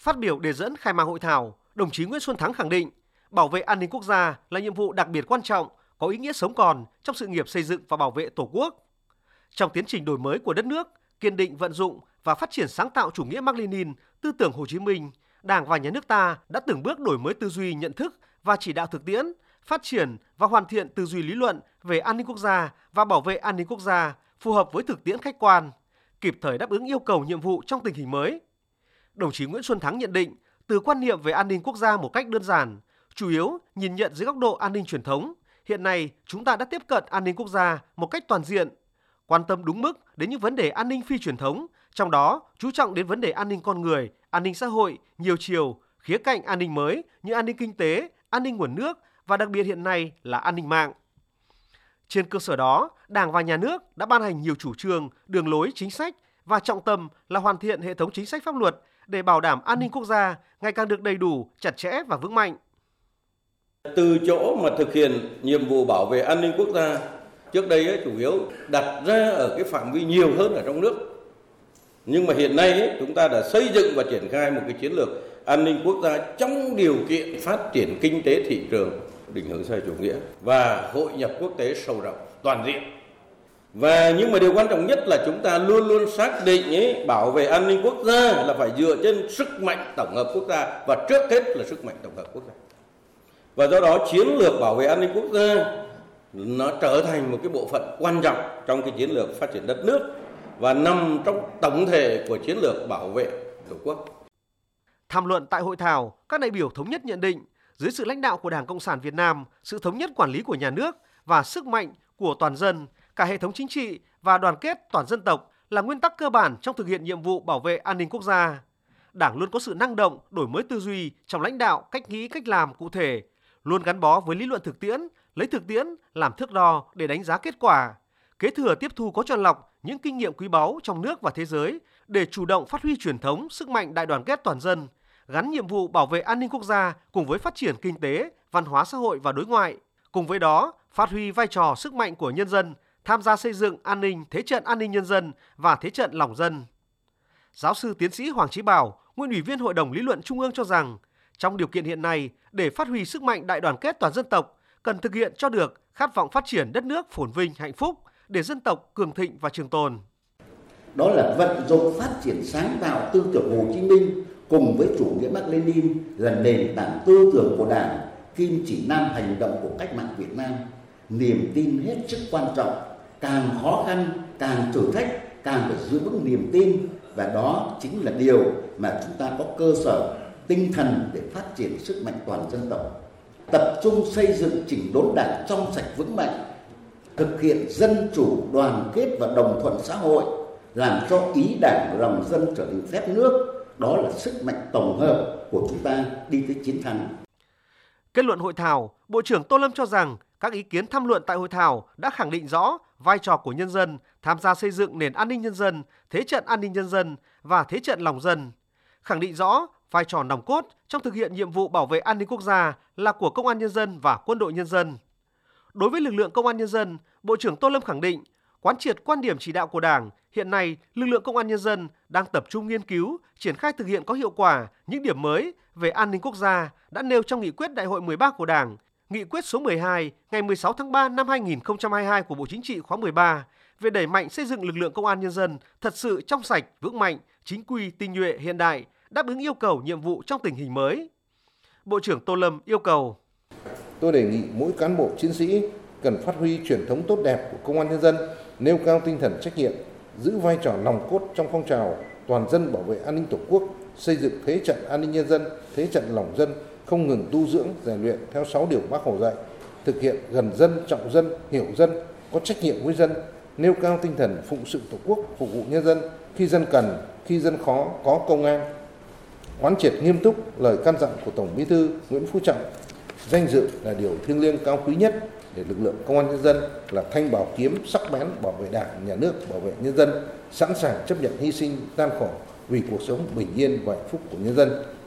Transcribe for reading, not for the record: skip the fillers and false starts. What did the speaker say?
Phát biểu đề dẫn khai mạc hội thảo, đồng chí Nguyễn Xuân Thắng khẳng định, bảo vệ an ninh quốc gia là nhiệm vụ đặc biệt quan trọng, có ý nghĩa sống còn trong sự nghiệp xây dựng và bảo vệ Tổ quốc. Trong tiến trình đổi mới của đất nước, kiên định vận dụng và phát triển sáng tạo chủ nghĩa Mác-Lênin, tư tưởng Hồ Chí Minh, Đảng và Nhà nước ta đã từng bước đổi mới tư duy nhận thức và chỉ đạo thực tiễn, phát triển và hoàn thiện tư duy lý luận về an ninh quốc gia và bảo vệ an ninh quốc gia phù hợp với thực tiễn khách quan, kịp thời đáp ứng yêu cầu nhiệm vụ trong tình hình mới. Đồng chí Nguyễn Xuân Thắng nhận định, từ quan niệm về an ninh quốc gia một cách đơn giản, chủ yếu nhìn nhận dưới góc độ an ninh truyền thống, hiện nay chúng ta đã tiếp cận an ninh quốc gia một cách toàn diện, quan tâm đúng mức đến những vấn đề an ninh phi truyền thống, trong đó chú trọng đến vấn đề an ninh con người, an ninh xã hội, nhiều chiều, khía cạnh an ninh mới như an ninh kinh tế, an ninh nguồn nước và đặc biệt hiện nay là an ninh mạng. Trên cơ sở đó, Đảng và Nhà nước đã ban hành nhiều chủ trương, đường lối, chính sách và trọng tâm là hoàn thiện hệ thống chính sách pháp luật để bảo đảm an ninh quốc gia ngày càng được đầy đủ, chặt chẽ và vững mạnh. Từ chỗ mà thực hiện nhiệm vụ bảo vệ an ninh quốc gia, trước đây ấy, chủ yếu đặt ra ở cái phạm vi nhiều hơn ở trong nước. Nhưng mà hiện nay ấy, chúng ta đã xây dựng và triển khai một cái chiến lược an ninh quốc gia trong điều kiện phát triển kinh tế thị trường, định hướng xã hội chủ nghĩa và hội nhập quốc tế sâu rộng, toàn diện. Và nhưng mà điều quan trọng nhất là chúng ta luôn luôn xác định ấy, bảo vệ an ninh quốc gia là phải dựa trên sức mạnh tổng hợp quốc gia và trước hết là sức mạnh tổng hợp quốc gia. Và do đó chiến lược bảo vệ an ninh quốc gia nó trở thành một cái bộ phận quan trọng trong cái chiến lược phát triển đất nước và nằm trong tổng thể của chiến lược bảo vệ Tổ quốc. Tham luận tại hội thảo, các đại biểu thống nhất nhận định dưới sự lãnh đạo của Đảng Cộng sản Việt Nam, sự thống nhất quản lý của nhà nước và sức mạnh của toàn dân, cả hệ thống chính trị và đoàn kết toàn dân tộc là nguyên tắc cơ bản trong thực hiện nhiệm vụ bảo vệ an ninh quốc gia. Đảng luôn có sự năng động, đổi mới tư duy trong lãnh đạo, cách nghĩ, cách làm cụ thể, luôn gắn bó với lý luận thực tiễn, lấy thực tiễn làm thước đo để đánh giá kết quả, kế thừa tiếp thu có chọn lọc những kinh nghiệm quý báu trong nước và thế giới để chủ động phát huy truyền thống, sức mạnh đại đoàn kết toàn dân, gắn nhiệm vụ bảo vệ an ninh quốc gia cùng với phát triển kinh tế, văn hóa xã hội và đối ngoại. Cùng với đó, phát huy vai trò sức mạnh của nhân dân, tham gia xây dựng an ninh, thế trận an ninh nhân dân và thế trận lòng dân. Giáo sư tiến sĩ Hoàng Chí Bảo, nguyên ủy viên Hội đồng Lý luận Trung ương cho rằng, trong điều kiện hiện nay, để phát huy sức mạnh đại đoàn kết toàn dân tộc, cần thực hiện cho được khát vọng phát triển đất nước phồn vinh, hạnh phúc, để dân tộc cường thịnh và trường tồn. Đó là vận dụng phát triển sáng tạo tư tưởng Hồ Chí Minh cùng với chủ nghĩa Mác-Lênin là nền tảng tư tưởng của Đảng, kim chỉ nam hành động của cách mạng Việt Nam. Niềm tin hết sức quan trọng, càng khó khăn, càng thử thách, càng phải giữ vững niềm tin. Và đó chính là điều mà chúng ta có cơ sở tinh thần để phát triển sức mạnh toàn dân tộc. Tập trung xây dựng chỉnh đốn Đảng trong sạch vững mạnh, thực hiện dân chủ, đoàn kết và đồng thuận xã hội, làm cho ý Đảng, lòng dân trở thành phép nước. Đó là sức mạnh tổng hợp của chúng ta đi tới chiến thắng. Kết luận hội thảo, Bộ trưởng Tô Lâm cho rằng các ý kiến tham luận tại hội thảo đã khẳng định rõ vai trò của nhân dân tham gia xây dựng nền an ninh nhân dân, thế trận an ninh nhân dân và thế trận lòng dân, khẳng định rõ vai trò nòng cốt trong thực hiện nhiệm vụ bảo vệ an ninh quốc gia là của Công an Nhân dân và Quân đội Nhân dân. Đối với lực lượng Công an Nhân dân, Bộ trưởng Tô Lâm khẳng định, quán triệt quan điểm chỉ đạo của Đảng, hiện nay lực lượng Công an Nhân dân đang tập trung nghiên cứu, triển khai thực hiện có hiệu quả những điểm mới về an ninh quốc gia đã nêu trong nghị quyết Đại hội 13 của Đảng, nghị quyết số 12 ngày 16 tháng 3 năm 2022 của Bộ Chính trị khóa 13 về đẩy mạnh xây dựng lực lượng Công an Nhân dân thật sự trong sạch, vững mạnh, chính quy, tinh nhuệ, hiện đại, đáp ứng yêu cầu nhiệm vụ trong tình hình mới. Bộ trưởng Tô Lâm yêu cầu: Tôi đề nghị mỗi cán bộ chiến sĩ cần phát huy truyền thống tốt đẹp của Công an Nhân dân, nêu cao tinh thần trách nhiệm, giữ vai trò nòng cốt trong phong trào toàn dân bảo vệ an ninh Tổ quốc, xây dựng thế trận an ninh nhân dân, thế trận lòng dân, không ngừng tu dưỡng, rèn luyện theo 6 điều Bác Hồ dạy, thực hiện gần dân, trọng dân, hiểu dân, có trách nhiệm với dân, nêu cao tinh thần phụng sự Tổ quốc, phục vụ nhân dân, khi dân cần, khi dân khó có công an. Quán triệt nghiêm túc lời căn dặn của Tổng Bí thư Nguyễn Phú Trọng, danh dự là điều thiêng liêng cao quý nhất để lực lượng Công an Nhân dân là thanh bảo kiếm sắc bén bảo vệ Đảng, Nhà nước, bảo vệ nhân dân, sẵn sàng chấp nhận hy sinh, gian khổ vì cuộc sống bình yên và hạnh phúc của nhân dân.